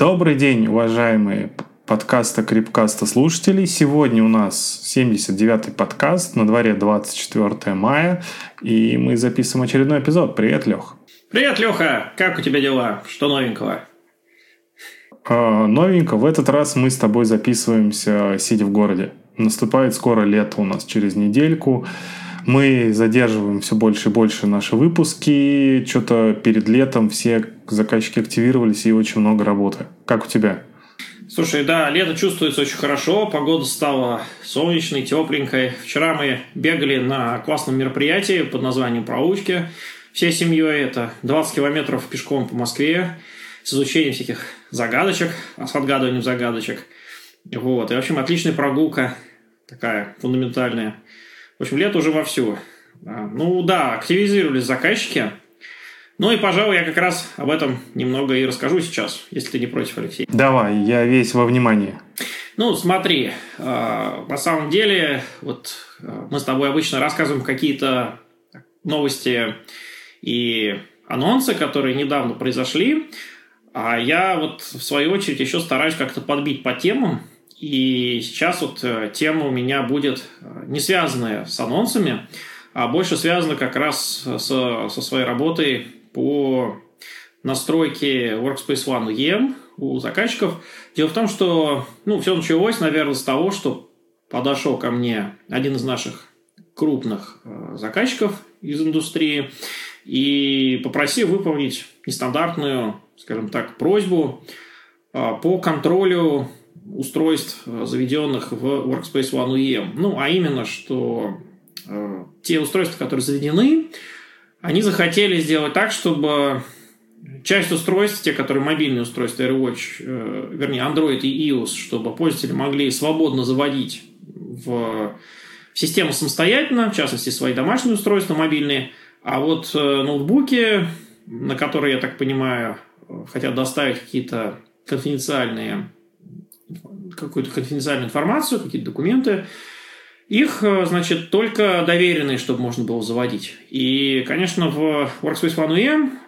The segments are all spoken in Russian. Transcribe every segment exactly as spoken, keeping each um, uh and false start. Добрый день, уважаемые подкаста Крипкаста слушатели. Сегодня у нас семьдесят девятый подкаст, на дворе двадцать четвёртое мая, и мы записываем очередной эпизод. Привет, Лех. Привет, Леха. Как у тебя дела? Что новенького? А, новенького. В этот раз мы с тобой записываемся, сидя в городе. Наступает скоро лето у нас через недельку. Мы задерживаем все больше и больше наши выпуски. Что-то перед летом все заказчики активировались, и очень много работы. Как у тебя? Слушай, да, лето чувствуется очень хорошо. Погода стала солнечной, тепленькой. Вчера мы бегали на классном мероприятии под названием «Проучки». Всей семьей это двадцать километров пешком по Москве с изучением всяких загадочек, с отгадыванием загадочек. Вот. И, в общем, отличная прогулка, такая фундаментальная. В общем, лето уже вовсю. Ну да, активизировались заказчики. Ну и, пожалуй, я как раз об этом немного и расскажу сейчас, если ты не против, Алексей. Давай, я весь во внимании. Ну, смотри, на самом деле, вот мы с тобой обычно рассказываем какие-то новости и анонсы, которые недавно произошли. А я вот, в свою очередь, еще стараюсь как-то подбить по темам. И сейчас вот тема у меня будет не связанная с анонсами, а больше связана как раз со, со своей работой по настройке Workspace ONE ю и эм у заказчиков. Дело в том, что ну, все началось, наверное, с того, что подошел ко мне один из наших крупных заказчиков из индустрии и попросил выполнить нестандартную, скажем так, просьбу по контролю устройств, заведенных в Workspace ONE ю и эм. Ну, а именно, что э, те устройства, которые заведены, они захотели сделать так, чтобы часть устройств, те, которые мобильные устройства, AirWatch, э, вернее, Android и iOS, чтобы пользователи могли свободно заводить в, в систему самостоятельно, в частности, свои домашние устройства мобильные, а вот э, ноутбуки, на которые, я так понимаю, хотят доставить какие-то конфиденциальные какую-то конфиденциальную информацию, какие-то документы. Их, значит, только доверенные, чтобы можно было заводить. И, конечно, в Workspace ONE ю и эм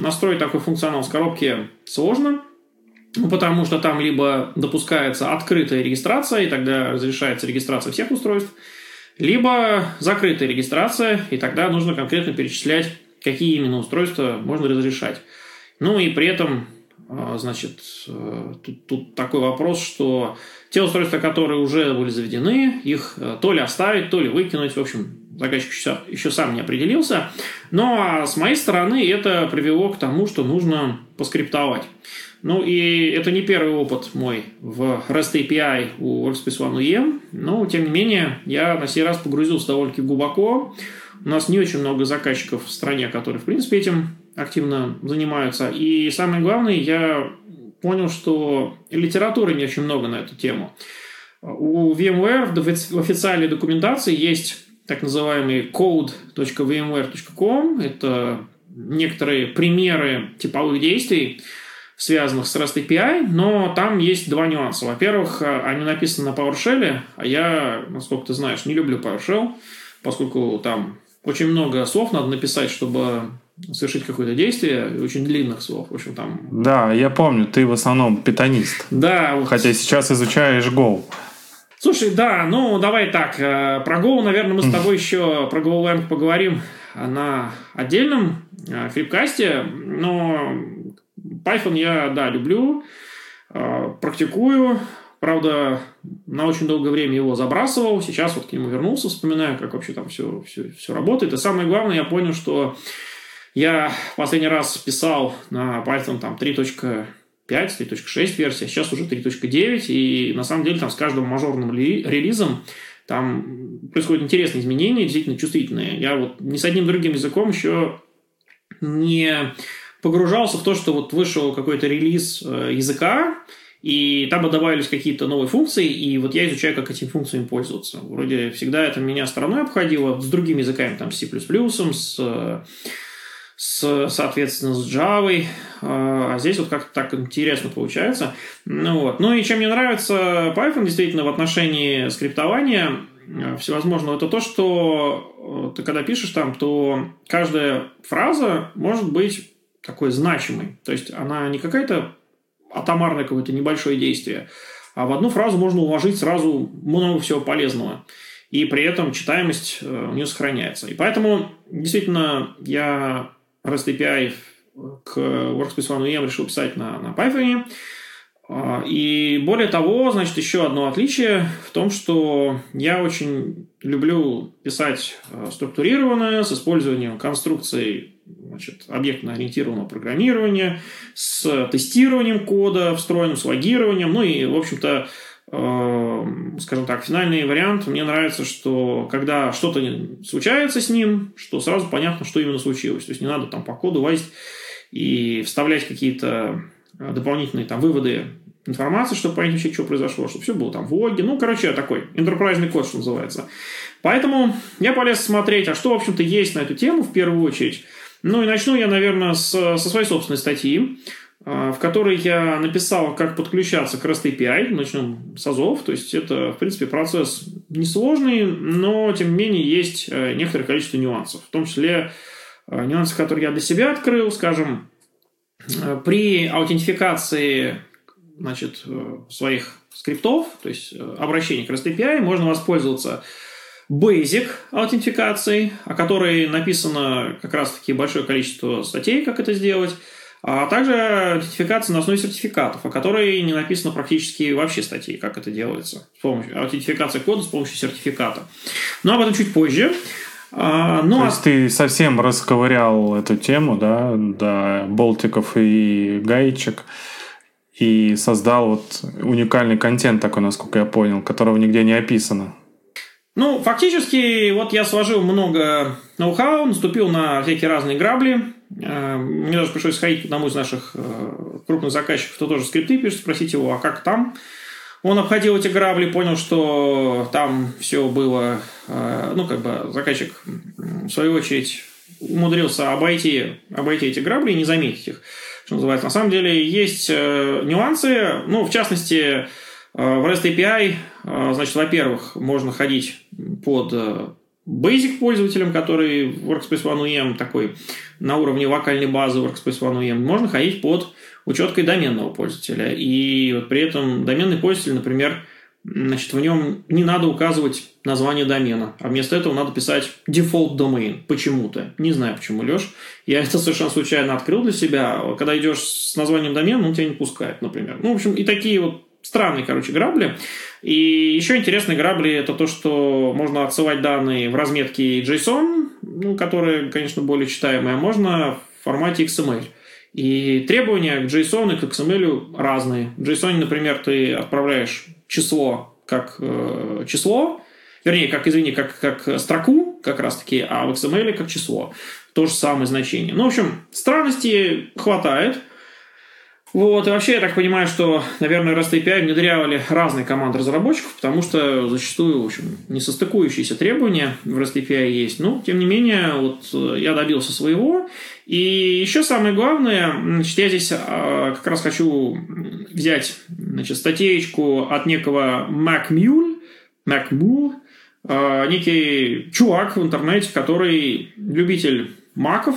настроить такой функционал с коробки сложно, потому что там либо допускается открытая регистрация, и тогда разрешается регистрация всех устройств, либо закрытая регистрация, и тогда нужно конкретно перечислять, какие именно устройства можно разрешать. Ну и при этом... Значит, тут, тут такой вопрос, что те устройства, которые уже были заведены, их то ли оставить, то ли выкинуть. В общем, заказчик еще, еще сам не определился. Ну, а с моей стороны это привело к тому, что нужно поскриптовать. Ну, и это не первый опыт мой в REST эй пи ай у Workspace ONE ю и эм. Но, тем не менее, я на сей раз погрузился довольно-таки глубоко. У нас не очень много заказчиков в стране, которые, в принципе, этим активно занимаются. И самое главное, я понял, что литературы не очень много на эту тему. У VMware в официальной документации есть так называемый code.vmware точка ком. Это некоторые примеры типовых действий, связанных с REST эй пи ай, но там есть два нюанса. Во-первых, они написаны на PowerShell, а я, насколько ты знаешь, не люблю PowerShell, поскольку там очень много слов надо написать, чтобы совершить какое-то действие, очень длинных слов. В общем, там... Да, я помню, ты в основном питонист. Да. Вот... Хотя сейчас изучаешь Go. Слушай, да, ну давай так. Про Go, наверное, мы с тобой еще про GoLang поговорим на отдельном крипкасте. Но Python я, да, люблю, практикую. Правда, на очень долгое время его забрасывал. Сейчас вот к нему вернулся, вспоминаю, как вообще там все, все, все работает. И самое главное, я понял, что я последний раз писал на Python там три точка пять, три точка шесть версия, сейчас уже три точка девять, и на самом деле там с каждым мажорным релизом там происходят интересные изменения, действительно чувствительные. Я вот ни с одним другим языком еще не погружался в то, что вот вышел какой-то релиз языка, и там добавились какие-то новые функции, и вот я изучаю, как этими функциями пользоваться. Вроде всегда это меня стороной обходило, с другими языками, там с C++, с... С, соответственно, с Java. А здесь вот как-то так интересно получается. Ну, вот. Ну и чем мне нравится Python действительно в отношении скриптования всевозможного, это то, что ты когда пишешь там, то каждая фраза может быть такой значимой. То есть она не какая-то атомарное какое-то небольшое действие. А в одну фразу можно уложить сразу много всего полезного. И при этом читаемость у нее сохраняется. И поэтому, действительно, я REST эй пи ай к Workspace уан ю и эм решил писать на, на Python. И более того, значит, еще одно отличие в том, что я очень люблю писать структурированно, с использованием конструкций, значит, объектно-ориентированного программирования, с тестированием кода, встроенным, с логированием. Ну и, в общем-то, скажем так, финальный вариант. Мне нравится, что когда что-то случается с ним, что сразу понятно, что именно случилось. То есть не надо там по коду лазить и вставлять какие-то дополнительные там выводы информации, чтобы понять вообще, что произошло, чтобы все было там в логе. Ну, короче, такой энтерпрайзный код, что называется. Поэтому я полез смотреть, а что, в общем-то, есть на эту тему в первую очередь. Ну и начну я, наверное, с, со своей собственной статьи, в которой я написал, как подключаться к REST эй пи ай. Начнем с азов. То есть это, в принципе, процесс несложный, но, тем не менее, есть некоторое количество нюансов. В том числе нюансы, которые я для себя открыл. Скажем, при аутентификации, значит, своих скриптов, то есть обращений к REST эй пи ай, можно воспользоваться basic аутентификацией, о которой написано как раз-таки большое количество статей, как это сделать, а также аутентификация на основе сертификатов, о которой не написано практически вообще статей, как это делается. С помощью аутентификации кода с помощью сертификата. Но об этом чуть позже. А, ну, То есть а... ты совсем расковырял эту тему, да, до болтиков и гаечек, и создал вот уникальный контент такой, насколько я понял, которого нигде не описано. Ну, фактически, вот я сложил много ноу-хау, наступил на всякие разные грабли. Мне даже пришлось сходить к одному из наших крупных заказчиков, кто тоже скрипты пишет, спросить его, а как там? Он обходил эти грабли, понял, что там все было... Ну, как бы заказчик, в свою очередь, умудрился обойти, обойти эти грабли и не заметить их, что называется. На самом деле, есть нюансы. Ну, в частности, в REST эй пи ай, значит, во-первых, можно ходить под basic пользователем, который в Workspace уан ю и эм такой на уровне локальной базы Workspace уан ю и эм, можно ходить под учеткой доменного пользователя. И вот при этом доменный пользователь, например, значит, в нем не надо указывать название домена, а вместо этого надо писать default domain почему-то. Не знаю, почему, Леш. Я это совершенно случайно открыл для себя. Когда идешь с названием домена, он тебя не пускает, например. Ну, в общем, и такие вот странные, короче, грабли. И еще интересные грабли – это то, что можно отсылать данные в разметке JSON, ну, которые, конечно, более читаемые, а можно в формате икс эм эль. И требования к JSON и к икс эм эль разные. В JSON, например, ты отправляешь число как э, число, вернее, как, извини, как, как строку как раз-таки, а в икс эм эль как число. То же самое значение. Ну, в общем, странностей хватает. Вот, и вообще, я так понимаю, что, наверное, REST эй пи ай внедряли разные команды разработчиков, потому что зачастую, в общем, несостыкующиеся требования в REST эй пи ай есть. Но, тем не менее, вот я добился своего. И еще самое главное, значит, я здесь э, как раз хочу взять, значит, статейку от некого MacMule, MacMule, э, некий чувак в интернете, который любитель маков,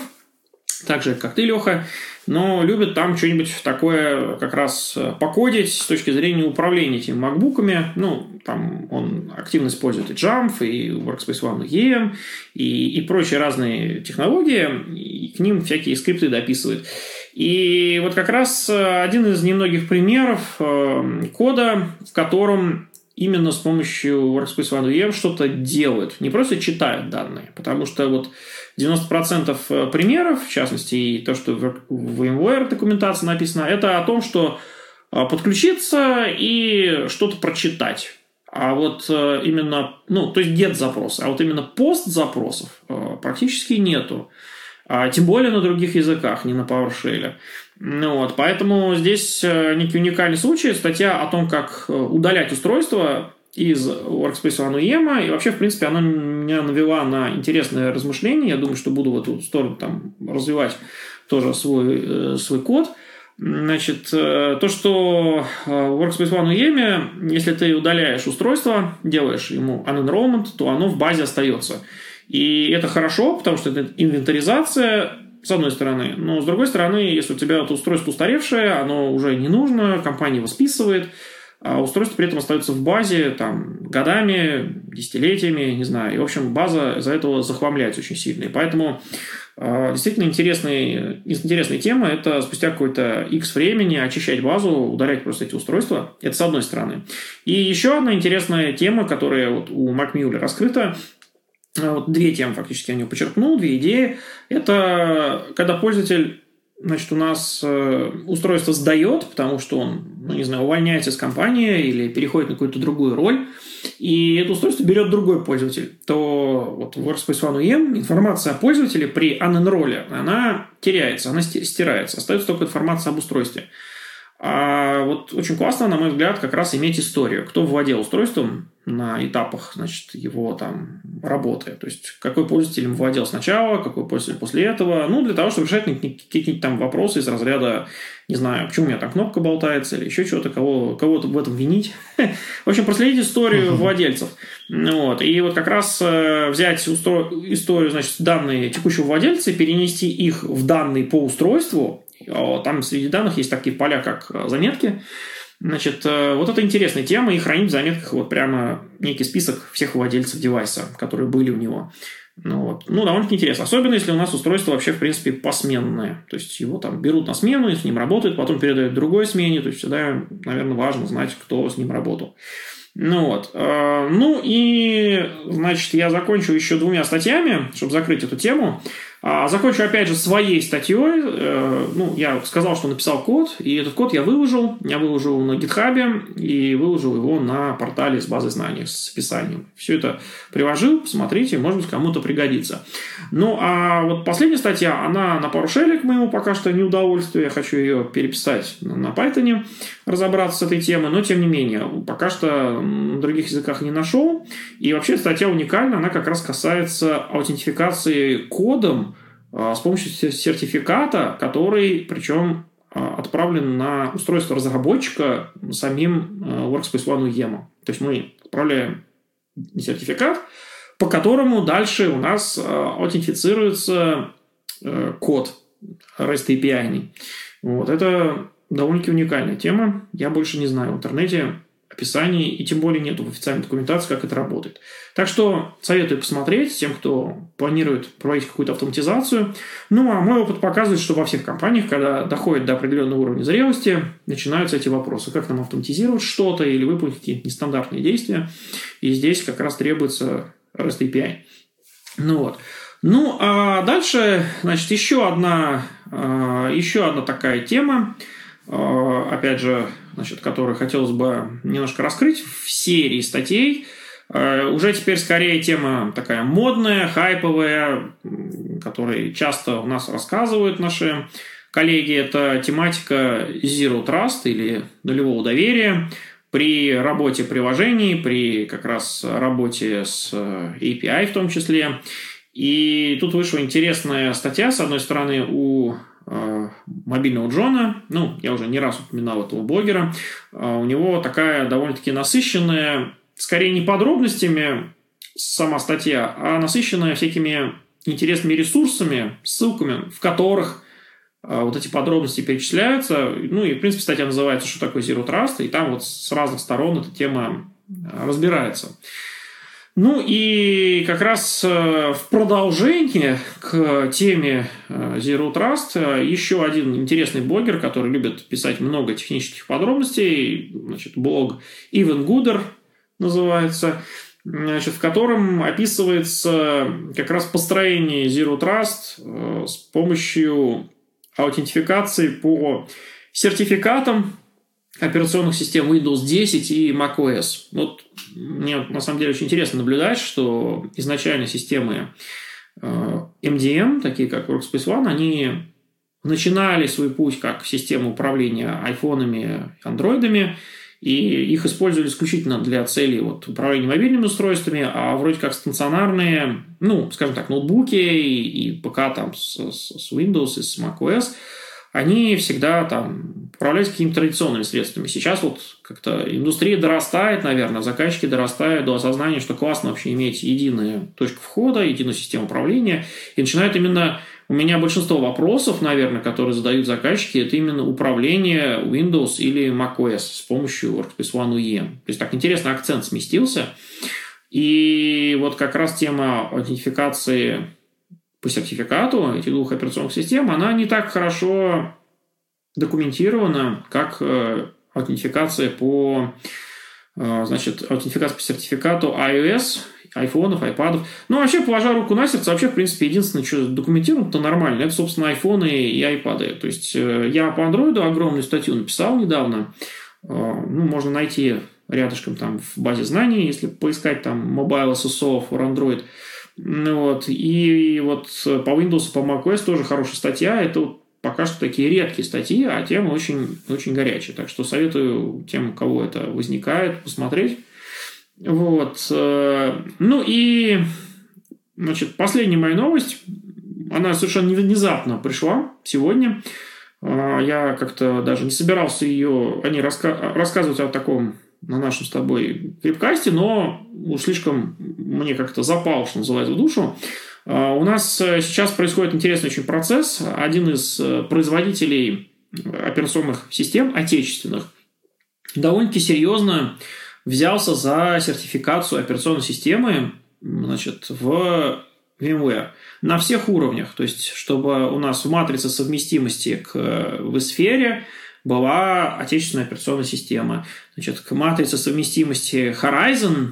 так же, как ты, Леха, но любят там что-нибудь такое как раз покодить с точки зрения управления этими макбуками. Ну, там он активно использует и Jamf, и Workspace уан ю и эм, и, и прочие разные технологии, и к ним всякие скрипты дописывает. И вот как раз один из немногих примеров кода, в котором именно с помощью Workspace уан ю и эм что-то делают, не просто читают данные, потому что вот девяносто процентов примеров, в частности, и то, что в VMware документации написано, это о том, что подключиться и что-то прочитать. А вот именно, ну, то есть get запросы, а вот именно пост запросов практически нету. Тем более на других языках, не на PowerShell. Ну, вот, поэтому здесь некий уникальный случай. Статья о том, как удалять устройство из Workspace уан ю и эм. И вообще, в принципе, она меня навела на интересное размышление. Я думаю, что буду в эту сторону там развивать тоже свой, э, свой код. Значит, э, то, что в Workspace уан ю и эм, если ты удаляешь устройство, делаешь ему unenrollment, то оно в базе остается. И это хорошо, потому что это инвентаризация с одной стороны. Но с другой стороны, если у тебя это устройство устаревшее, оно уже не нужно, компания его списывает, а устройство при этом остается в базе там, годами, десятилетиями, не знаю. И, в общем, база из-за этого захламляется очень сильно. И поэтому э, действительно интересная тема – это спустя какое-то X времени очищать базу, удалять просто эти устройства. Это с одной стороны. И еще одна интересная тема, которая вот у MacMule раскрыта. Вот две темы фактически я не подчеркнул, две идеи. Это когда пользователь... Значит, у нас устройство сдает, потому что он, ну, не знаю, увольняется из компании или переходит на какую-то другую роль, и это устройство берет другой пользователь, то вот в Workspace ONE ю и эм информация о пользователе при unenroll, она теряется, она стирается, остается только информация об устройстве. А вот очень классно, на мой взгляд, как раз иметь историю, кто владел устройством на этапах, значит, его там работы. То есть, какой пользователь им владел сначала, какой пользователь после этого. Ну, для того, чтобы решать какие-нибудь там вопросы из разряда, не знаю, почему у меня там кнопка болтается или еще чего-то, кого, кого-то в этом винить. В общем, проследить историю владельцев. Вот. И вот как раз взять устро... историю, значит, данные текущего владельца и перенести их в данные по устройству. Там среди данных есть такие поля, как заметки. Значит, вот это интересная тема, и хранить в заметках вот прямо некий список всех владельцев девайса, которые были у него. Ну, вот. Ну, довольно-таки интересно. Особенно, если у нас устройство вообще, в принципе, посменное. То есть, его там берут на смену, и с ним работают, потом передают другой смене. То есть, всегда, наверное, важно знать, кто с ним работал. Ну, вот. Ну, и, значит, я закончу еще двумя статьями, чтобы закрыть эту тему. Закончу, опять же, своей статьей. Ну, я сказал, что написал код, и этот код я выложил. Я выложил на GitHub и выложил его на портале с базой знаний, с описанием. Все это приложил, посмотрите, может быть, кому-то пригодится. Ну, а вот последняя статья, она на PowerShell, к моему пока что неудовольствию. Я хочу ее переписать на Python, разобраться с этой темой, но, тем не менее, пока что на других языках не нашел. И вообще статья уникальна, она как раз касается аутентификации кодом с помощью сертификата, который, причем, отправлен на устройство разработчика самим Workspace ONE ю и эм. То есть, мы отправляем сертификат, по которому дальше у нас аутентифицируется код REST эй пи ай. Вот. Это довольно-таки уникальная тема. Я больше не знаю в интернете описаний, и тем более нету в официальной документации, как это работает. Так что советую посмотреть тем, кто планирует проводить какую-то автоматизацию. Ну, а мой опыт показывает, что во всех компаниях, когда доходит до определенного уровня зрелости, начинаются эти вопросы. Как нам автоматизировать что-то или выполнить какие-то нестандартные действия. И здесь как раз требуется REST эй пи ай. Ну, вот. Ну, а дальше, значит, еще одна, еще одна такая тема, опять же, значит, которую хотелось бы немножко раскрыть в серии статей. Уже теперь скорее тема такая модная, хайповая, которой часто у нас рассказывают наши коллеги. Это тематика Zero Trust или нулевого доверия при работе приложений, при как раз работе с эй пи ай в том числе. И тут вышла интересная статья, с одной стороны, у мобильного Джона, ну, я уже не раз упоминал этого блогера, у него такая довольно-таки насыщенная, скорее не подробностями сама статья, а насыщенная всякими интересными ресурсами, ссылками, в которых вот эти подробности перечисляются. Ну, и, в принципе, статья называется «Что такое Zero Trust?», и там вот с разных сторон эта тема разбирается. Ну, и как раз в продолжение к теме Zero Trust еще один интересный блогер, который любит писать много технических подробностей, значит, блог Even Gooder называется, значит, в котором описывается как раз построение Zero Trust с помощью аутентификации по сертификатам операционных систем Windows десять и macOS. Вот мне на самом деле очень интересно наблюдать, что изначально системы эм ди эм, такие как Workspace ONE, они начинали свой путь как системы управления айфонами, андроидами, и их использовали исключительно для целей вот, управления мобильными устройствами, а вроде как стационарные, ну, скажем так, ноутбуки и, и ПК там с, с Windows и с macOS, они всегда там управлялись какими-то традиционными средствами. Сейчас вот как-то индустрия дорастает, наверное, заказчики дорастают до осознания, что классно вообще иметь единую точку входа, единую систему управления, и начинают именно у меня большинство вопросов, наверное, которые задают заказчики, это именно управление Windows или macOS с помощью Workspace ONE ю и эм. То есть, так интересно, акцент сместился. И вот как раз тема аутентификации по сертификату этих двух операционных систем, она не так хорошо документирована, как аутентификация по, значит, аутентификация по сертификату iOS, айфонов, айпадов. Ну, вообще, положа руку на сердце, вообще, в принципе, единственное, что документируем-то нормально, это, собственно, айфоны и айпады. То есть, я по андроиду огромную статью написал недавно. Ну, можно найти рядышком там в базе знаний, если поискать там Mobile эс эс о for Android. Вот. И вот по Windows, по macOS тоже хорошая статья. Это вот пока что такие редкие статьи, а тема очень, очень горячая. Так что советую тем, у кого это возникает, посмотреть. Вот. Ну и, значит, последняя моя новость. Она совершенно внезапно пришла сегодня. Я как-то даже не собирался ее о ней раска- рассказывать о таком на нашем с тобой крипкасте, но слишком мне как-то запал, что называется, в душу. У нас сейчас происходит интересный очень процесс. Один из производителей операционных систем отечественных довольно-таки серьезно взялся за сертификацию операционной системы, значит, в VMware на всех уровнях. То есть, чтобы у нас в матрице совместимости к vSphere была отечественная операционная система. Значит, к матрице совместимости Horizon,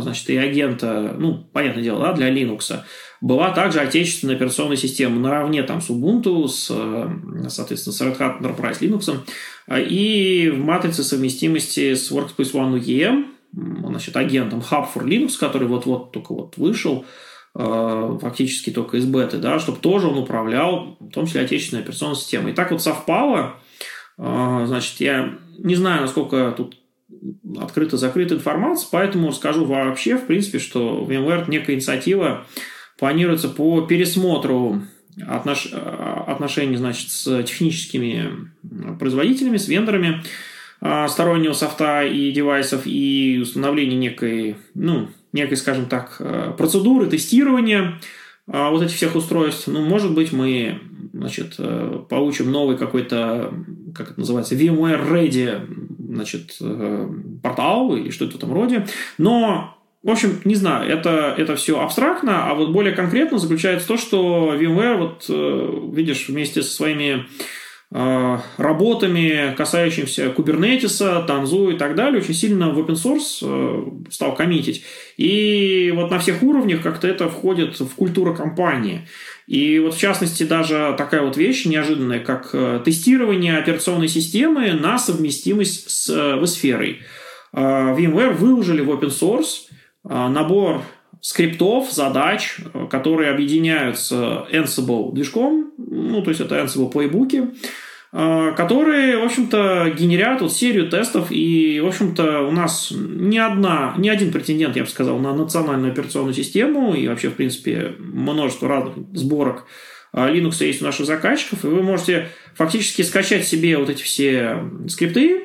значит, и агента, ну, понятное дело, да, для Linux, была также отечественная операционная система наравне там с Ubuntu, с, соответственно, с Red Hat Enterprise Linux. И в матрице совместимости с Workspace ONE ю и эм, значит, агентом Hub for Linux, который вот-вот только вот вышел, фактически только из беты, да, чтобы тоже он управлял, в том числе, отечественной операционной системой. И так вот совпало. Значит, я не знаю, насколько тут открыта-закрыта информация, поэтому скажу вообще, в принципе, что VMware некая инициатива планируется по пересмотру отнош... отношений, значит, с техническими производителями, с вендорами стороннего софта и девайсов, и установление некой, ну, некой, скажем так, процедуры тестирования вот этих всех устройств. Ну, может быть, мы, значит, получим новый какой-то, как это называется, VMware Ready, значит, портал или что-то в этом роде. Но, в общем, не знаю, это, это все абстрактно, а вот более конкретно заключается то, что VMware, вот, видишь, вместе со своими работами, касающимися Kubernetes, Tanzu и так далее, очень сильно в open source стал коммитить. И вот на всех уровнях как-то это входит в культуру компании. И вот в частности даже такая вот вещь неожиданная, как тестирование операционной системы на совместимость с vSphere. VMware выложили в open source набор скриптов, задач, которые объединяются Ansible движком, ну, то есть это Ansible плейбуки, которые, в общем-то, генерят вот серию тестов, и, в общем-то, у нас ни одна, ни один претендент, я бы сказал, на национальную операционную систему, и вообще, в принципе, множество разных сборок Linux есть у наших заказчиков, и вы можете фактически скачать себе вот эти все скрипты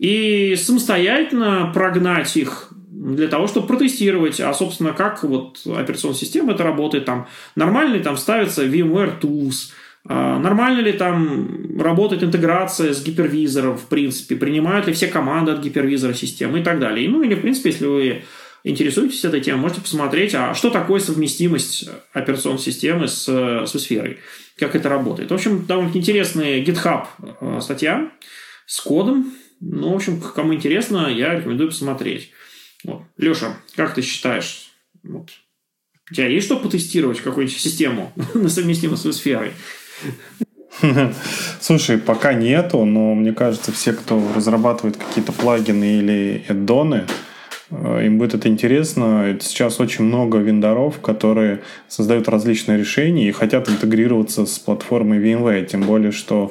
и самостоятельно прогнать их для того, чтобы протестировать, а, собственно, как вот операционная система это работает, там, нормально ли там ставится VMware Tools, нормально ли там работает интеграция с гипервизором, в принципе, принимают ли все команды от гипервизора системы и так далее. Ну, или, в принципе, если вы интересуетесь этой темой, можете посмотреть, а что такое совместимость операционной системы с, с сферой, как это работает. В общем, довольно интересная GitHub статья с кодом. Ну, в общем, кому интересно, я рекомендую посмотреть. Вот. Леша, как ты считаешь, вот, у тебя есть что потестировать какую-нибудь систему на совместимость с сферой? Слушай, пока нету, но мне кажется, все, кто разрабатывает какие-то плагины или эддоны, им будет это интересно. Сейчас очень много вендоров, которые создают различные решения и хотят интегрироваться с платформой VMware, тем более, что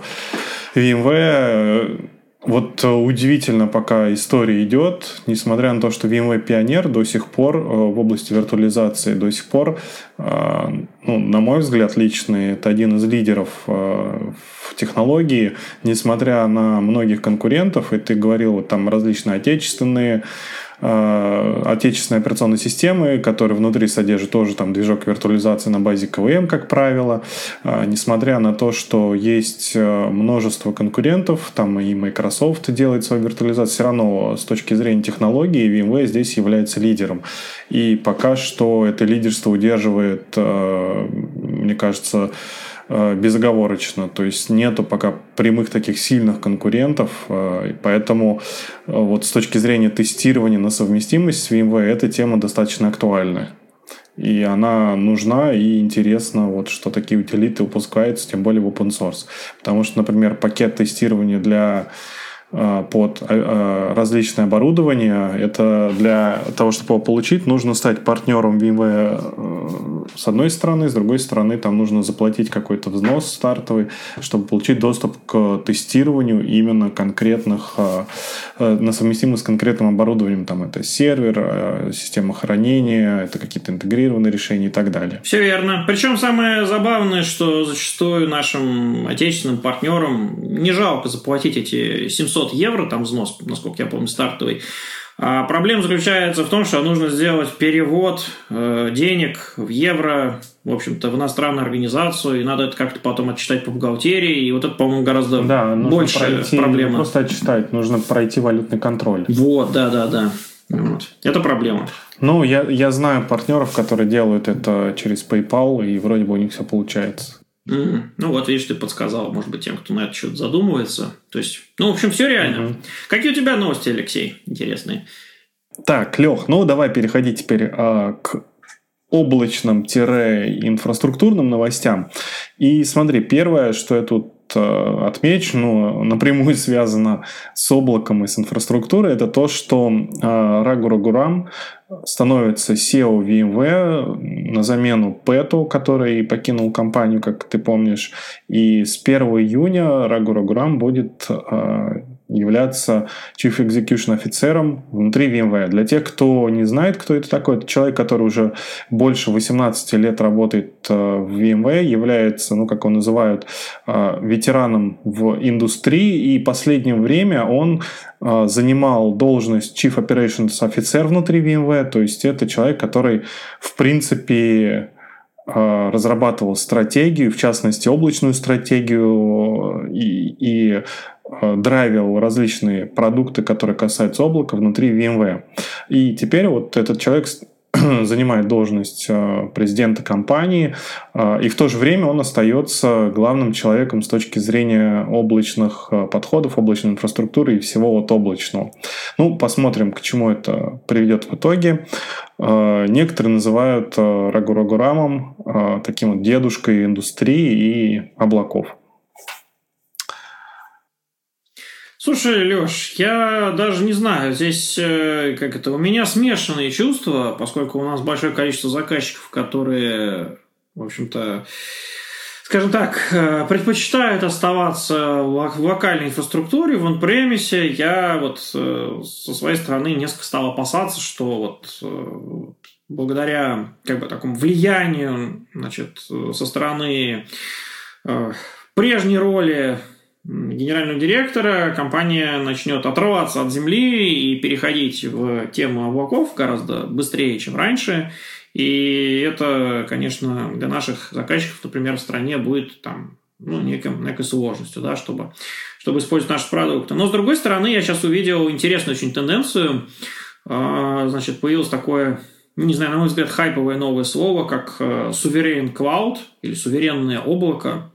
VMware... Вот удивительно, пока история идет, несмотря на то, что VMware пионер до сих пор в области виртуализации, до сих пор, ну, на мой взгляд, лично, это один из лидеров в технологии, несмотря на многих конкурентов, и ты говорил, там различные отечественные э, отечественной операционной системы, которая внутри содержит тоже там движок виртуализации на базе КВМ, как правило, э, несмотря на то, что есть множество конкурентов, там и Microsoft делает свою виртуализацию, все равно с точки зрения технологии VMware здесь является лидером. И пока что это лидерство удерживает, э, мне кажется, безоговорочно, то есть нету пока прямых таких сильных конкурентов, поэтому вот с точки зрения тестирования на совместимость с VMware эта тема достаточно актуальна, и она нужна, и интересно, вот, что такие утилиты выпускаются, тем более в open source, потому что, например, пакет тестирования для под различное оборудование, это для того, чтобы его получить, нужно стать партнером VMware с одной стороны, с другой стороны там нужно заплатить какой-то взнос стартовый, чтобы получить доступ к тестированию именно конкретных, на совместимость с конкретным оборудованием, там это сервер, система хранения, это какие-то интегрированные решения и так далее. Все верно. Причем самое забавное, что зачастую нашим отечественным партнерам не жалко заплатить эти семьсот евро, там взнос, насколько я помню, стартовый. А проблема заключается в том, что нужно сделать перевод э, денег в евро, в общем-то, в иностранную организацию, и надо это как-то потом отчитать по бухгалтерии, и вот это, по-моему, гораздо да, больше пройти, проблема. Да, просто отчитать, нужно пройти валютный контроль. Вот, да-да-да. Вот. Это проблема. Ну, я, я знаю партнеров, которые делают это через PayPal, и вроде бы у них все получается. Mm-hmm. Ну вот, видишь, ты подсказал, может быть, тем, кто на этот счет задумывается. То есть, ну, в общем, все реально. Mm-hmm. Какие у тебя новости, Алексей, интересные? Так, Лех, ну давай переходить теперь а, к облачным-инфраструктурным новостям. И смотри, первое, что я тут а, отмечу, ну, напрямую связано с облаком и с инфраструктурой, это то, что а, Рагу Рагурам становится си и о VMware на замену Пэту, который покинул компанию, как ты помнишь. И с первого июня Рагу Рагурам будет э, являться Chief Execution офицером внутри VMware. Для тех, кто не знает, кто это такой, это человек, который уже больше восемнадцати лет работает э, в VMware, является, ну, как его называют, э, ветераном в индустрии, и в последнее время он э, занимал должность Chief Operations офицер внутри VMware. То есть это человек, который, в принципе, разрабатывал стратегию, в частности, облачную стратегию, и, и драйвил различные продукты, которые касаются облака внутри VMware. И теперь вот этот человек занимает должность президента компании, и в то же время он остается главным человеком с точки зрения облачных подходов, облачной инфраструктуры и всего вот облачного. Ну, посмотрим, к чему это приведет в итоге. Некоторые называют Рагу Рагурамом таким вот дедушкой индустрии и облаков. Слушай, Лёш, я даже не знаю, здесь как это, у меня смешанные чувства, поскольку у нас большое количество заказчиков, которые, в общем-то, скажем так, предпочитают оставаться в локальной инфраструктуре, в он-премисе. Я вот со своей стороны несколько стал опасаться, что вот благодаря как бы такому влиянию, значит, со стороны прежней роли генерального директора компания начнет отрываться от земли и переходить в тему облаков гораздо быстрее, чем раньше. И это, конечно, для наших заказчиков, например, в стране будет там, ну, неким, некой сложностью, да, чтобы, чтобы использовать наши продукты. Но, с другой стороны, я сейчас увидел интересную очень тенденцию. Значит, появилось такое, не знаю, на мой взгляд, хайповое новое слово, как sovereign cloud или суверенное облако,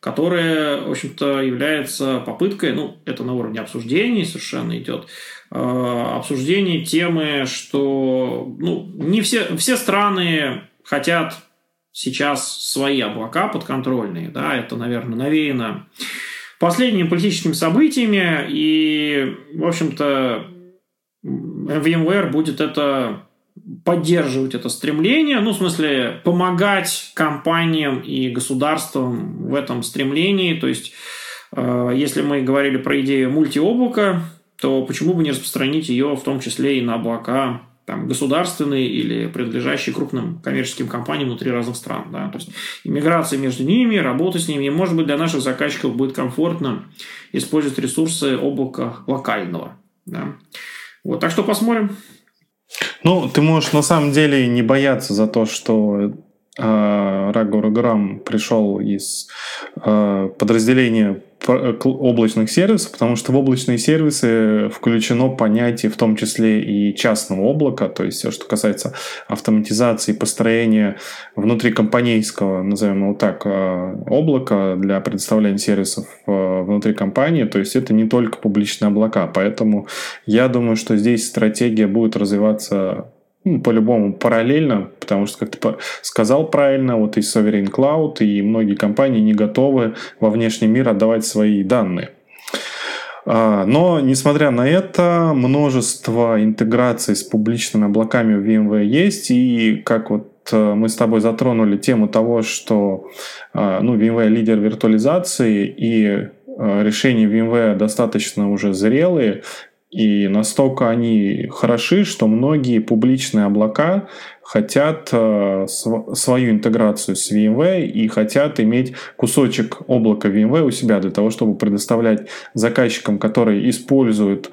которая, в общем-то, является попыткой, ну, это на уровне обсуждений совершенно идет, э, обсуждение темы, что, ну, не все, все страны хотят сейчас свои облака подконтрольные, да, это, наверное, навеяно последними политическими событиями, и, в общем-то, VMware будет это поддерживать это стремление, ну, в смысле, помогать компаниям и государствам в этом стремлении. То есть, э, если мы говорили про идею мультиоблака, то почему бы не распространить ее в том числе и на облака там, государственные или принадлежащие крупным коммерческим компаниям внутри разных стран. Да? То есть, иммиграция между ними, работа с ними. И, может быть, для наших заказчиков будет комфортно использовать ресурсы облака локального. Да? Вот, так что посмотрим. Ну, ты можешь на самом деле не бояться за то, что э, Рагу Рагурам пришел из э, подразделения облачных сервисов, потому что в облачные сервисы включено понятие в том числе и частного облака, то есть все, что касается автоматизации, построения внутрикомпанейского, назовем его так, облака для предоставления сервисов внутри компании, то есть это не только публичные облака, поэтому я думаю, что здесь стратегия будет развиваться ну, по-любому параллельно, потому что, как ты сказал правильно, вот и sovereign cloud, и многие компании не готовы во внешний мир отдавать свои данные. Но, несмотря на это, множество интеграций с публичными облаками в VMware есть, и как вот мы с тобой затронули тему того, что ну, VMware лидер виртуализации, и решения VMware достаточно уже зрелые, и настолько они хороши, что многие публичные облака хотят э, св- свою интеграцию с VMware и хотят иметь кусочек облака VMware у себя для того, чтобы предоставлять заказчикам, которые используют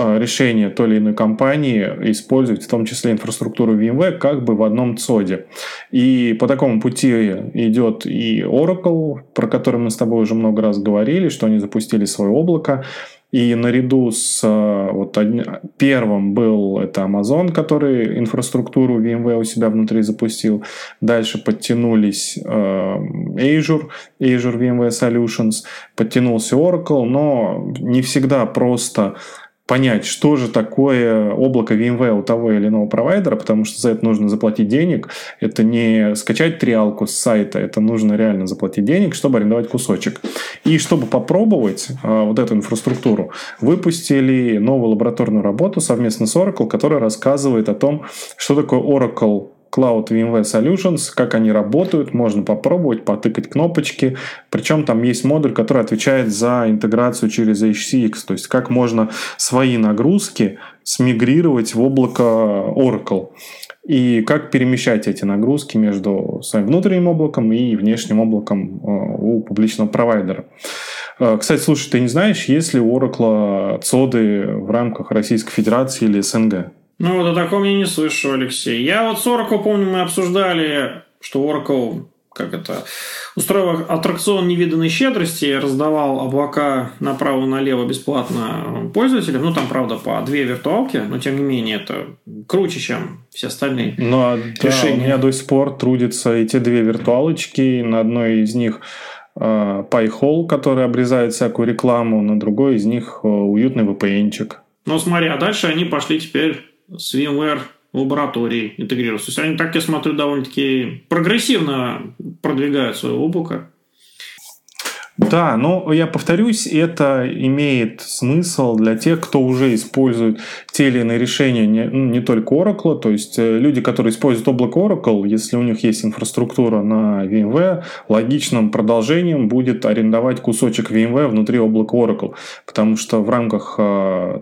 э, решение той или иной компании, использовать в том числе инфраструктуру VMware как бы в одном цоде. И по такому пути идет и Oracle, про который мы с тобой уже много раз говорили, что они запустили свое облако. И наряду с вот, первым был это Amazon, который инфраструктуру VMware у себя внутри запустил. Дальше подтянулись э, Azure, Azure VMware Solutions, подтянулся Oracle, но не всегда просто понять, что же такое облако VMware у того или иного провайдера, потому что за это нужно заплатить денег. Это не скачать триалку с сайта, это нужно реально заплатить денег, чтобы арендовать кусочек. И чтобы попробовать а, вот эту инфраструктуру, выпустили новую лабораторную работу совместно с Oracle, которая рассказывает о том, что такое Oracle Cloud VMware Solutions, как они работают, можно попробовать, потыкать кнопочки. Причем там есть модуль, который отвечает за интеграцию через эйч си икс, то есть как можно свои нагрузки смигрировать в облако Oracle и как перемещать эти нагрузки между своим внутренним облаком и внешним облаком у публичного провайдера. Кстати, слушай, ты не знаешь, есть ли у Oracle цоды в рамках Российской Федерации или эс эн гэ? Ну, вот о таком я не слышу, Алексей. Я вот с Oracle, помню, мы обсуждали, что Oracle, как это, устроил аттракцион невиданной щедрости, раздавал облака направо-налево бесплатно пользователям. Ну, там, правда, по две виртуалки, но, тем не менее, это круче, чем все остальные но, решения. Да, у меня до сих пор трудятся и те две виртуалочки, на одной из них э, PyHole, который обрезает всякую рекламу, на другой из них э, уютный ви пи эн-чик. Ну, смотри, а дальше они пошли теперь с VMware лабораторией интегрируются. То есть они, так я смотрю, довольно-таки прогрессивно продвигают свое облако. Да, но я повторюсь, это имеет смысл для тех, кто уже использует те или иные решения не, не только Oracle, то есть люди, которые используют облако Oracle, если у них есть инфраструктура на VMware, логичным продолжением будет арендовать кусочек VMware внутри облака Oracle, потому что в рамках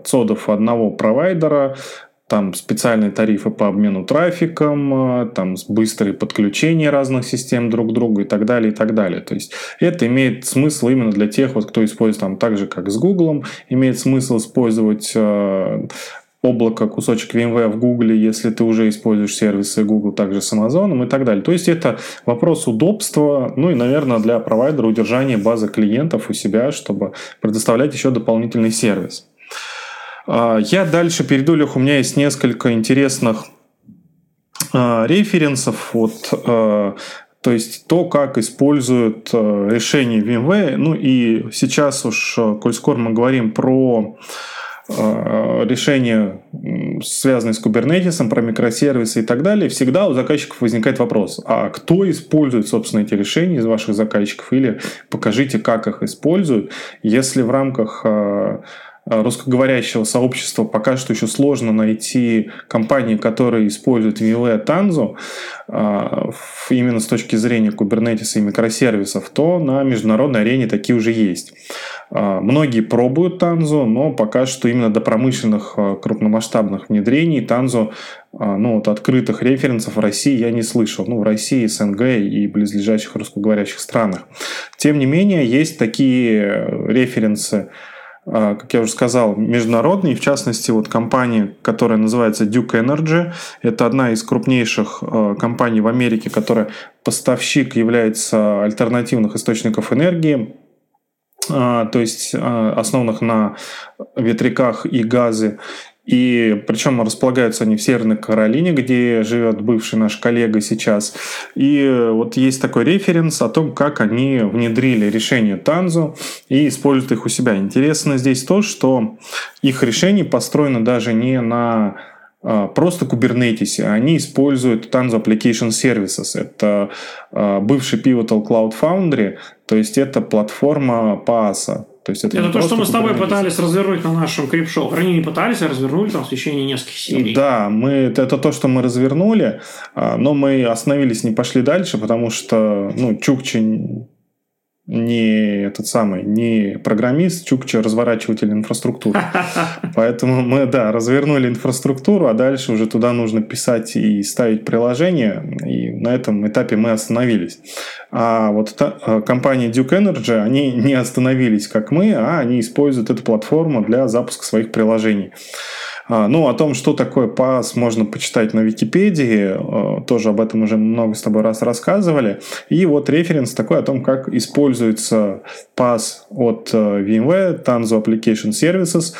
цодов одного провайдера там специальные тарифы по обмену трафиком, там быстрые подключения разных систем друг к другу и так далее, и так далее. То есть это имеет смысл именно для тех, вот, кто использует там так же, как с Google, имеет смысл использовать э, облако, кусочек VMware в Google, если ты уже используешь сервисы Google, также с Amazon и так далее. То есть это вопрос удобства, ну и, наверное, для провайдера удержания базы клиентов у себя, чтобы предоставлять еще дополнительный сервис. Я дальше перейду, Лех, у меня есть несколько интересных э, референсов, вот, э, то есть то, как используют э, решения VMware, ну и сейчас уж, коль скоро мы говорим про э, решения, связанные с Kubernetes, про микросервисы и так далее, всегда у заказчиков возникает вопрос, а кто использует, собственно, эти решения из ваших заказчиков, или покажите, как их используют, если в рамках... Э, русскоговорящего сообщества пока что еще сложно найти компании, которые используют VMware Tanzu именно с точки зрения Kubernetes и микросервисов, то на международной арене такие уже есть. Многие пробуют Tanzu, но пока что именно до промышленных крупномасштабных внедрений Tanzu, ну, вот открытых референсов в России я не слышал. Ну, в России, СНГ и близлежащих русскоговорящих странах. Тем не менее, есть такие референсы как я уже сказал, международный, в частности, вот компания, которая называется Duke Energy, это одна из крупнейших компаний в Америке, которая поставщик является альтернативных источников энергии, то есть основанных на ветряках и газе. И причем располагаются они в Северной Каролине, где живет бывший наш коллега сейчас. И вот есть такой референс о том, как они внедрили решение Tanzu и используют их у себя. Интересно здесь то, что их решение построено даже не на просто Kubernetes, они используют Tanzu Application Services. Это бывший Pivotal Cloud Foundry, то есть это платформа PaaS. То есть это это то, что мы с тобой пытались развернуть на нашем крипшоу. Они не пытались, а развернули там в течение нескольких серий. Да, мы, это то, что мы развернули, но мы остановились, не пошли дальше, потому что ну, Чукчи не этот самый, не программист, Чукчи разворачиватель инфраструктуры. Поэтому мы, да, развернули инфраструктуру, а дальше уже туда нужно писать и ставить приложение, и на этом этапе мы остановились. А вот та, компания Duke Energy, они не остановились, как мы, а они используют эту платформу для запуска своих приложений. Ну, о том, что такое PaaS, можно почитать на Википедии, тоже об этом уже много с тобой раз рассказывали. И вот референс такой о том, как используется PaaS от VMware, Tanzu Application Services,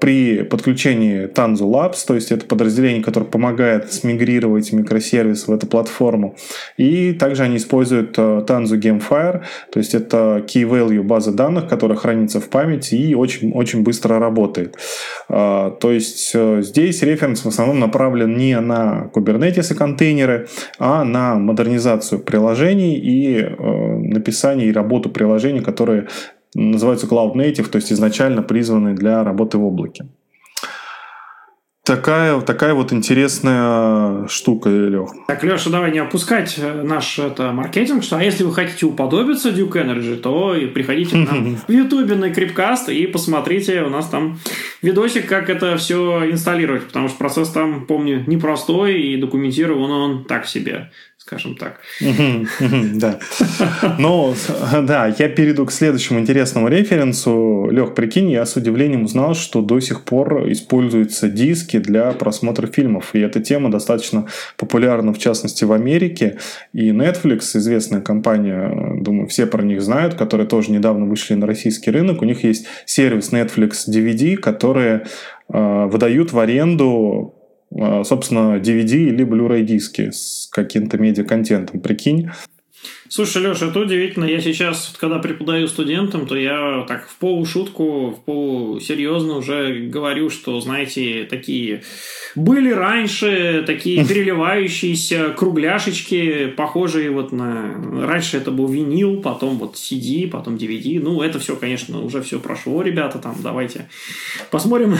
при подключении Tanzu Labs, то есть это подразделение, которое помогает смигрировать микросервис в эту платформу. И также они используют Tanzu GameFire, то есть это key value база данных, которая хранится в памяти и очень-очень быстро работает. То есть То есть здесь референс в основном направлен не на Kubernetes и контейнеры, а на модернизацию приложений и э, написание и работу приложений, которые называются Cloud Native, то есть изначально призваны для работы в облаке. Такая, такая вот интересная штука, Лех. Так, Леша, давай не опускать наш это, маркетинг, что а если вы хотите уподобиться Duke Energy, то и приходите к нам в Ютубе на Крипкаст и посмотрите, у нас там видосик, как это все инсталлировать, потому что процесс там, помню, непростой и документирован он так себе, скажем так. Да. Ну, да, я перейду к следующему интересному референсу. Лех, прикинь, я с удивлением узнал, что до сих пор используются диски для просмотра фильмов. И эта тема достаточно популярна, в частности, в Америке. И Netflix, известная компания, думаю, все про них знают, которые тоже недавно вышли на российский рынок. У них есть сервис Netflix ди ви ди, которые э, выдают в аренду собственно, ди ви ди или Blu-ray диски с каким-то медиа-контентом, прикинь. Слушай, Леша, это удивительно. Я сейчас, когда преподаю студентам, то я так в полушутку, в полусерьезно уже говорю, что, знаете, такие были раньше такие переливающиеся кругляшечки, похожие вот на... Раньше это был винил, потом вот си ди, потом ди ви ди. Ну, это все, конечно, уже все прошло, ребята, там, давайте посмотрим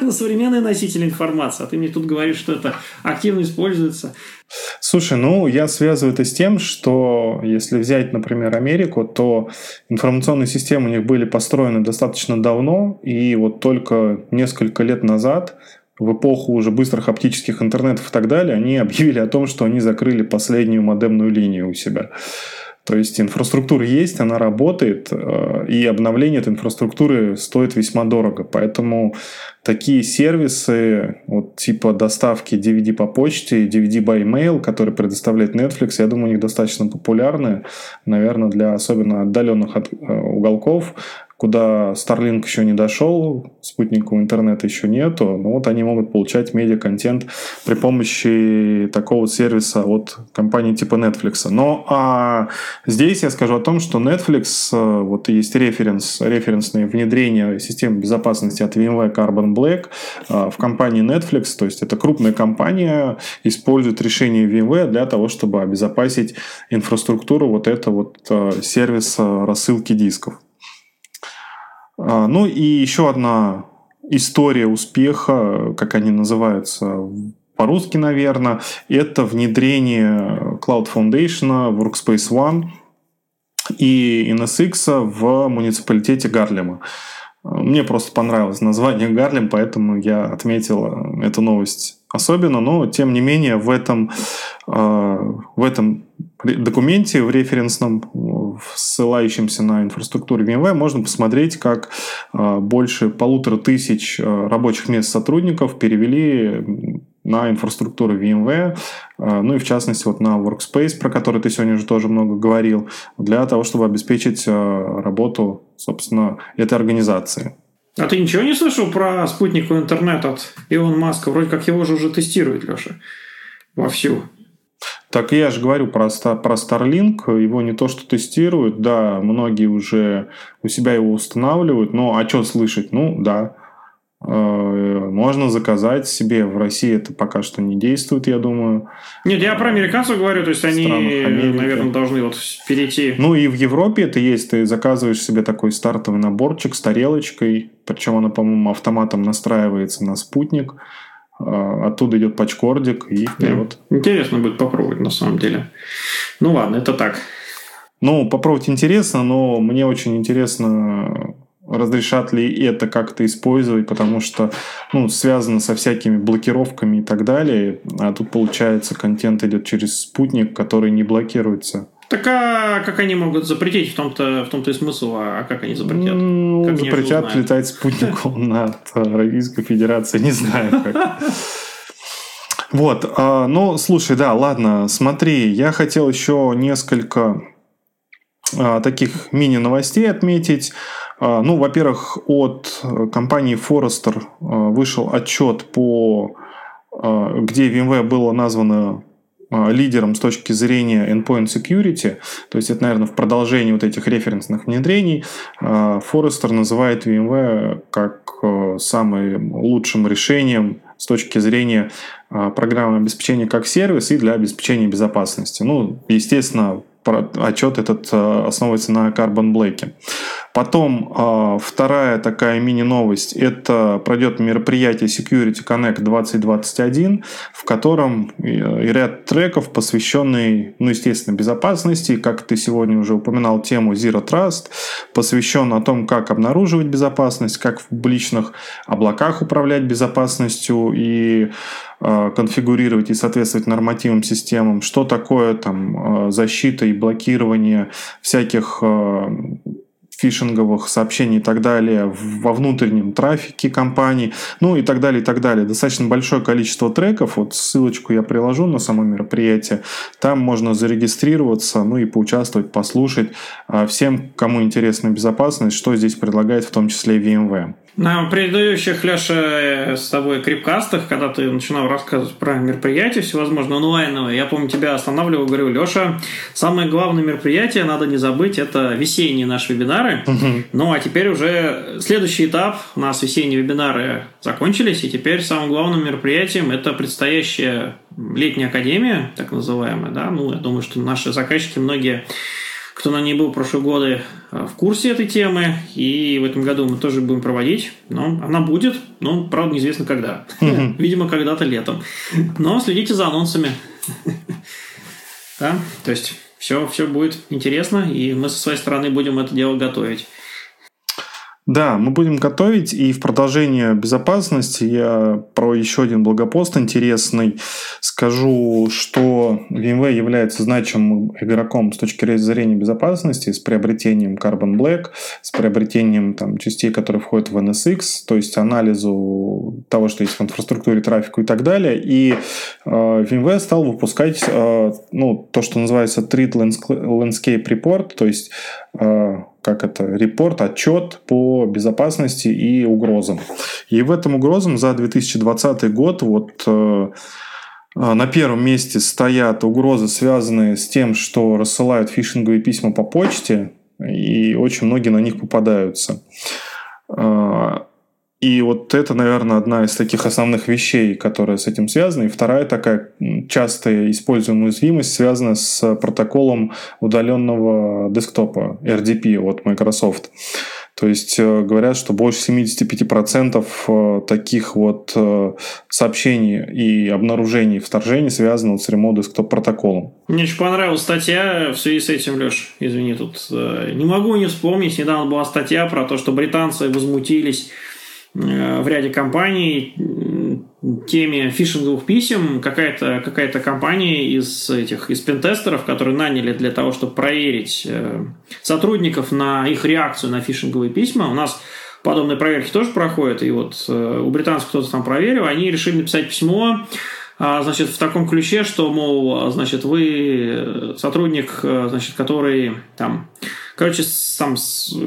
на современные носители информации. А ты мне тут говоришь, что это активно используется. Слушай, ну, я связываю это с тем, что если взять, например, Америку, то информационные системы у них были построены достаточно давно, и вот только несколько лет назад, в эпоху уже быстрых оптических интернетов и так далее, они объявили о том, что они закрыли последнюю модемную линию у себя. То есть инфраструктура есть, она работает, и обновление этой инфраструктуры стоит весьма дорого. Поэтому такие сервисы, вот типа доставки ди ви ди по почте, ди ви ди by mail, которые предоставляет Netflix, я думаю, у них достаточно популярны, наверное, для особенно отдаленных от уголков, куда Starlink еще не дошел, спутникового интернета еще нету, но вот они могут получать медиа-контент при помощи такого сервиса от компании типа Netflix. Но а здесь я скажу о том, что Netflix, вот есть референс, референсное внедрение системы безопасности от VMware Carbon Black в компании Netflix, то есть это крупная компания, использует решение VMware для того, чтобы обезопасить инфраструктуру вот этого вот сервиса рассылки дисков. Ну и еще одна история успеха, как они называются по-русски, наверное, это внедрение Cloud Foundation Workspace ONE и эн эс икс в муниципалитете Гарлема. Мне просто понравилось название Гарлем, поэтому я отметил эту новость особенно, но тем не менее в этом, в этом документе, в референсном ссылающимся на инфраструктуру VMware, можно посмотреть, как больше полутора тысяч рабочих мест сотрудников перевели на инфраструктуру VMware, ну и в частности вот на Workspace, про который ты сегодня уже тоже много говорил, для того, чтобы обеспечить работу, собственно, этой организации. А ты ничего не слышал про спутниковый интернет от Илона Маска? Вроде как его же уже тестируют, Леша, вовсю. Так я же говорю про, про Starlink, его не то что тестируют, да, многие уже у себя его устанавливают, но а что слышать? Ну, да, можно заказать себе, в России это пока что не действует, я думаю. Нет, я про американцев говорю, то есть они, наверное, должны вот перейти. Ну и в Европе это есть, ты заказываешь себе такой стартовый наборчик с тарелочкой, причем она, по-моему, автоматом настраивается на спутник, оттуда идет пачкордик и вперед. Интересно будет попробовать, на самом деле. Ну ладно, это так. Ну, попробовать интересно, но мне очень интересно, разрешат ли это как-то использовать, потому что, ну, связано со всякими блокировками и так далее, а тут, получается, контент идет через спутник, который не блокируется. Так а как они могут запретить? В том-то, в том-то и смысл. А как они запретят? Ну, как запретят летать спутником над Российской Федерацией. Не знаю, как. Вот. Ну, слушай, да, ладно, смотри. Я хотел еще несколько таких мини-новостей отметить. Ну, во-первых, от компании Forrester вышел отчет, по, где VMware было названо лидером с точки зрения endpoint security, то есть это, наверное, в продолжении вот этих референсных внедрений. Forrester называет VMware как самым лучшим решением с точки зрения программы обеспечения как сервис и для обеспечения безопасности. Ну, естественно, отчет этот основывается на Carbon Black. Потом вторая такая мини-новость. Это пройдет мероприятие Security Connect двадцать двадцать один, в котором ряд треков, посвященный, ну, естественно, безопасности. Как ты сегодня уже упоминал, тему Zero Trust, посвящен о том, как обнаруживать безопасность, как в публичных облаках управлять безопасностью и конфигурировать и соответствовать нормативным системам, что такое там защита и блокирование всяких фишинговых сообщений и так далее во внутреннем трафике компании, ну и так далее, и так далее. Достаточно большое количество треков, вот ссылочку я приложу на само мероприятие, там можно зарегистрироваться, ну и поучаствовать, послушать всем, кому интересна безопасность, что здесь предлагает в том числе VMware. На предыдущих, Леша, с тобой крипкастах, когда ты начинал рассказывать про мероприятия всевозможные онлайновые, я помню, тебя останавливал, говорю: Леша, самое главное мероприятие, надо не забыть, это весенние наши вебинары. Угу. Ну, а теперь уже следующий этап, у нас весенние вебинары закончились, и теперь самым главным мероприятием это предстоящая летняя академия, так называемая, да, ну, я думаю, что наши заказчики многие, кто на ней был в прошлые годы, в курсе этой темы, и в этом году мы тоже будем проводить, но она будет, но, правда, неизвестно когда. Mm-hmm. Видимо, когда-то летом. Но следите за анонсами. Да? То есть все, все будет интересно, и мы со своей стороны будем это дело готовить. Да, мы будем готовить, и в продолжение безопасности я про еще один блогопост интересный скажу, что VMware является значимым игроком с точки зрения безопасности с приобретением Carbon Black, с приобретением там частей, которые входят в эн эс икс, то есть анализу того, что есть в инфраструктуре, трафику и так далее. И э, VMware стал выпускать э, ну, то, что называется Threat Landscape Report, то есть э, как это, репорт, отчет по безопасности и угрозам. И в этом угрозам за две тысячи двадцатый год вот э, на первом месте стоят угрозы, связанные с тем, что рассылают фишинговые письма по почте, и очень многие на них попадаются. Э, и вот это, наверное, одна из таких основных вещей, которая с этим связана. И вторая такая часто используемая уязвимость связана с протоколом удаленного десктопа эр ди пи от Microsoft. То есть говорят, что больше семьдесят пять процентов таких вот сообщений и обнаружений вторжений связано с Remote Desktop протоколом. Мне очень понравилась статья в связи с этим, Леш, извини, тут не могу не вспомнить. Недавно была статья про то, что британцы возмутились в ряде компаний теме фишинговых писем какая-то, какая-то компания из этих из пентестеров, которые наняли для того, чтобы проверить сотрудников на их реакцию на фишинговые письма. У нас подобные проверки тоже проходят, и вот у британцев кто-то там проверил, они решили написать письмо, значит, в таком ключе, что, мол, значит, вы сотрудник, значит, который там, короче, там,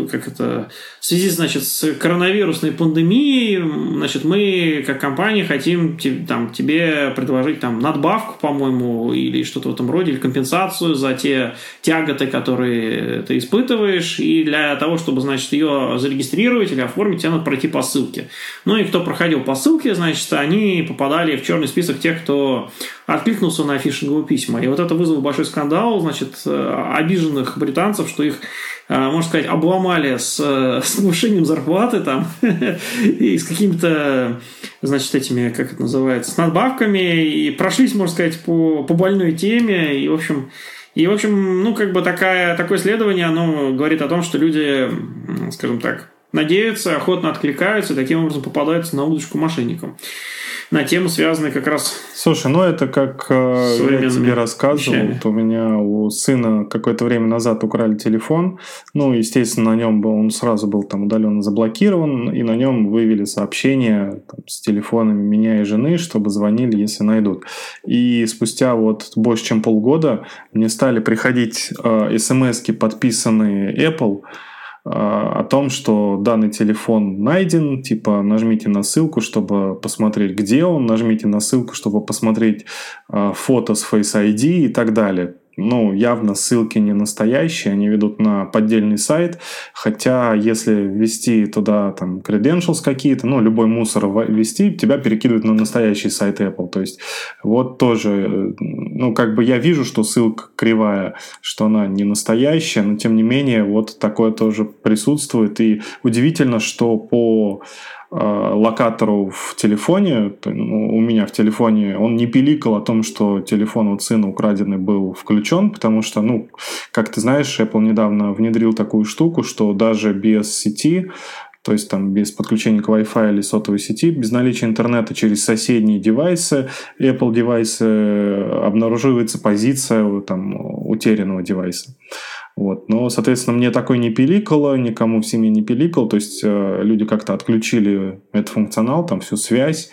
как это, в связи, значит, с коронавирусной пандемией, значит, мы, как компания, хотим там, тебе предложить там надбавку, по-моему, или что-то в этом роде, или компенсацию за те тяготы, которые ты испытываешь, и для того, чтобы, значит, ее зарегистрировать или оформить, тебе надо пройти по ссылке. Ну и кто проходил по ссылке, значит, они попадали в черный список тех, кто откликнулся на фишинговые письма. И вот это вызвало большой скандал, значит, обиженных британцев, что их, можно сказать, обломали с, с повышением зарплаты там, и с какими-то, значит, этими, как это называется, с надбавками, и прошлись, можно сказать, по, по больной теме, и, в общем, и, в общем, ну, как бы такая, такое исследование, оно говорит о том, что люди, скажем так, надеются, охотно откликаются, и таким образом попадаются на удочку мошенникам. На тему, связанную как раз... Слушай, ну это как я тебе рассказывал, вот у меня у сына какое-то время назад украли телефон, ну, естественно, на нем был, он сразу был там удаленно заблокирован, и на нем вывели сообщение там, с телефонами меня и жены, чтобы звонили, если найдут. И спустя вот больше чем полгода мне стали приходить э, смс-ки, подписанные Apple, о том, что данный телефон найден, типа нажмите на ссылку, чтобы посмотреть, где он, нажмите на ссылку, чтобы посмотреть фото с Face ай ди и так далее. Ну, явно ссылки не настоящие, они ведут на поддельный сайт, хотя если ввести туда там credentials какие-то, ну, любой мусор ввести, тебя перекидывают на настоящий сайт Apple, то есть вот тоже, ну, как бы я вижу, что ссылка кривая, что она не настоящая, но тем не менее вот такое тоже присутствует, и удивительно, что по локатору в телефоне, у меня в телефоне, он не пиликал о том, что телефон у сына украденный был включен, потому что, ну, как ты знаешь, Apple недавно внедрил такую штуку, что даже без сети, то есть там без подключения к Wi-Fi или сотовой сети, без наличия интернета через соседние девайсы, Apple девайсы, обнаруживается позиция там утерянного девайса. Вот. Но, соответственно, мне такое не пиликало, никому в семье не пиликало, то есть э, люди как-то отключили этот функционал, там всю связь,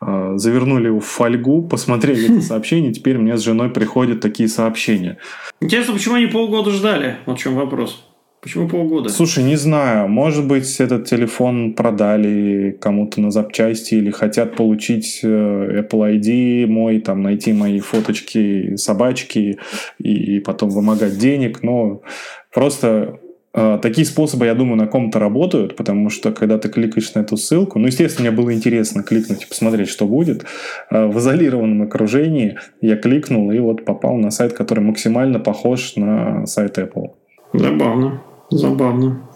э, завернули его в фольгу, посмотрели это сообщение, теперь мне с женой приходят такие сообщения. Интересно, почему они полгода ждали? Вот в чем вопрос. Почему полгода? Слушай, не знаю. Может быть, этот телефон продали кому-то на запчасти или хотят получить Apple ай ди мой, там найти мои фоточки собачки и потом вымогать денег. Но просто э, такие способы, я думаю, на ком-то работают, потому что, когда ты кликаешь на эту ссылку... Ну, естественно, мне было интересно кликнуть и посмотреть, что будет. Э, в изолированном окружении я кликнул и вот попал на сайт, который максимально похож на сайт Apple. Забавно. Забавно.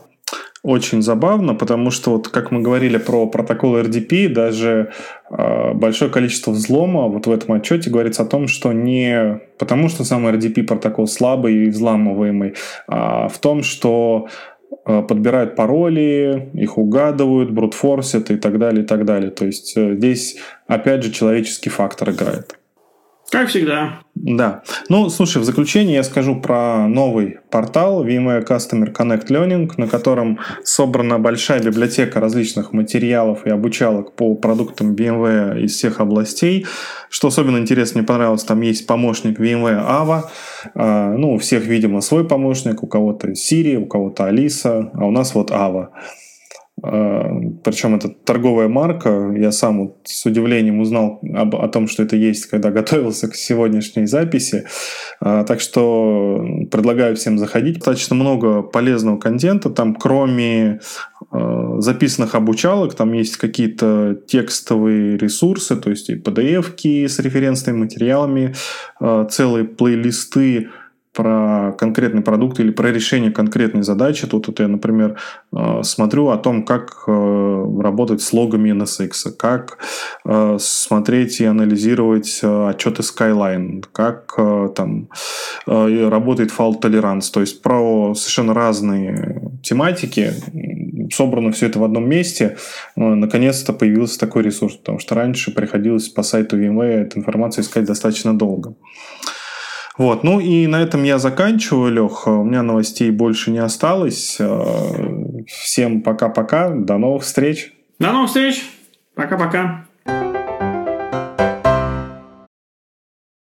Очень забавно, потому что, вот как мы говорили про протокол эр ди пи, даже э, большое количество взлома вот в этом отчете говорится о том, что не потому, что сам эр ди пи протокол слабый и взламываемый, а в том, что э, подбирают пароли, их угадывают, брутфорсят и так далее, и так далее. То есть э, здесь, опять же, человеческий фактор играет. Как всегда. Да. Ну, слушай, в заключение я скажу про новый портал VMware Customer Connect Learning, на котором собрана большая библиотека различных материалов и обучалок по продуктам VMware из всех областей. Что особенно интересно, мне понравилось, там есть помощник VMware Ava. Ну, у всех, видимо, свой помощник. У кого-то Siri, у кого-то Алиса, а у нас вот Ava. Причем это торговая марка. Я сам вот с удивлением узнал об, о том, что это есть, когда готовился к сегодняшней записи. а, Так что предлагаю всем заходить. Достаточно много полезного контента. Там кроме э, записанных обучалок, там есть какие-то текстовые ресурсы, то есть и пи ди эф-ки с референсными материалами, э, целые плейлисты про конкретный продукт или про решение конкретной задачи. Тут вот я, например, смотрю о том, как работать с логами эн эс икс, как смотреть и анализировать отчеты Skyline, как там работает fault tolerance. То есть про совершенно разные тематики. собрано все это в одном месте, наконец-то появился такой ресурс, потому что раньше приходилось по сайту VMware эту информацию искать достаточно долго. Вот, ну и на этом я заканчиваю, Лех. У меня новостей больше не осталось. Всем пока-пока. До новых встреч. До новых встреч. Пока-пока.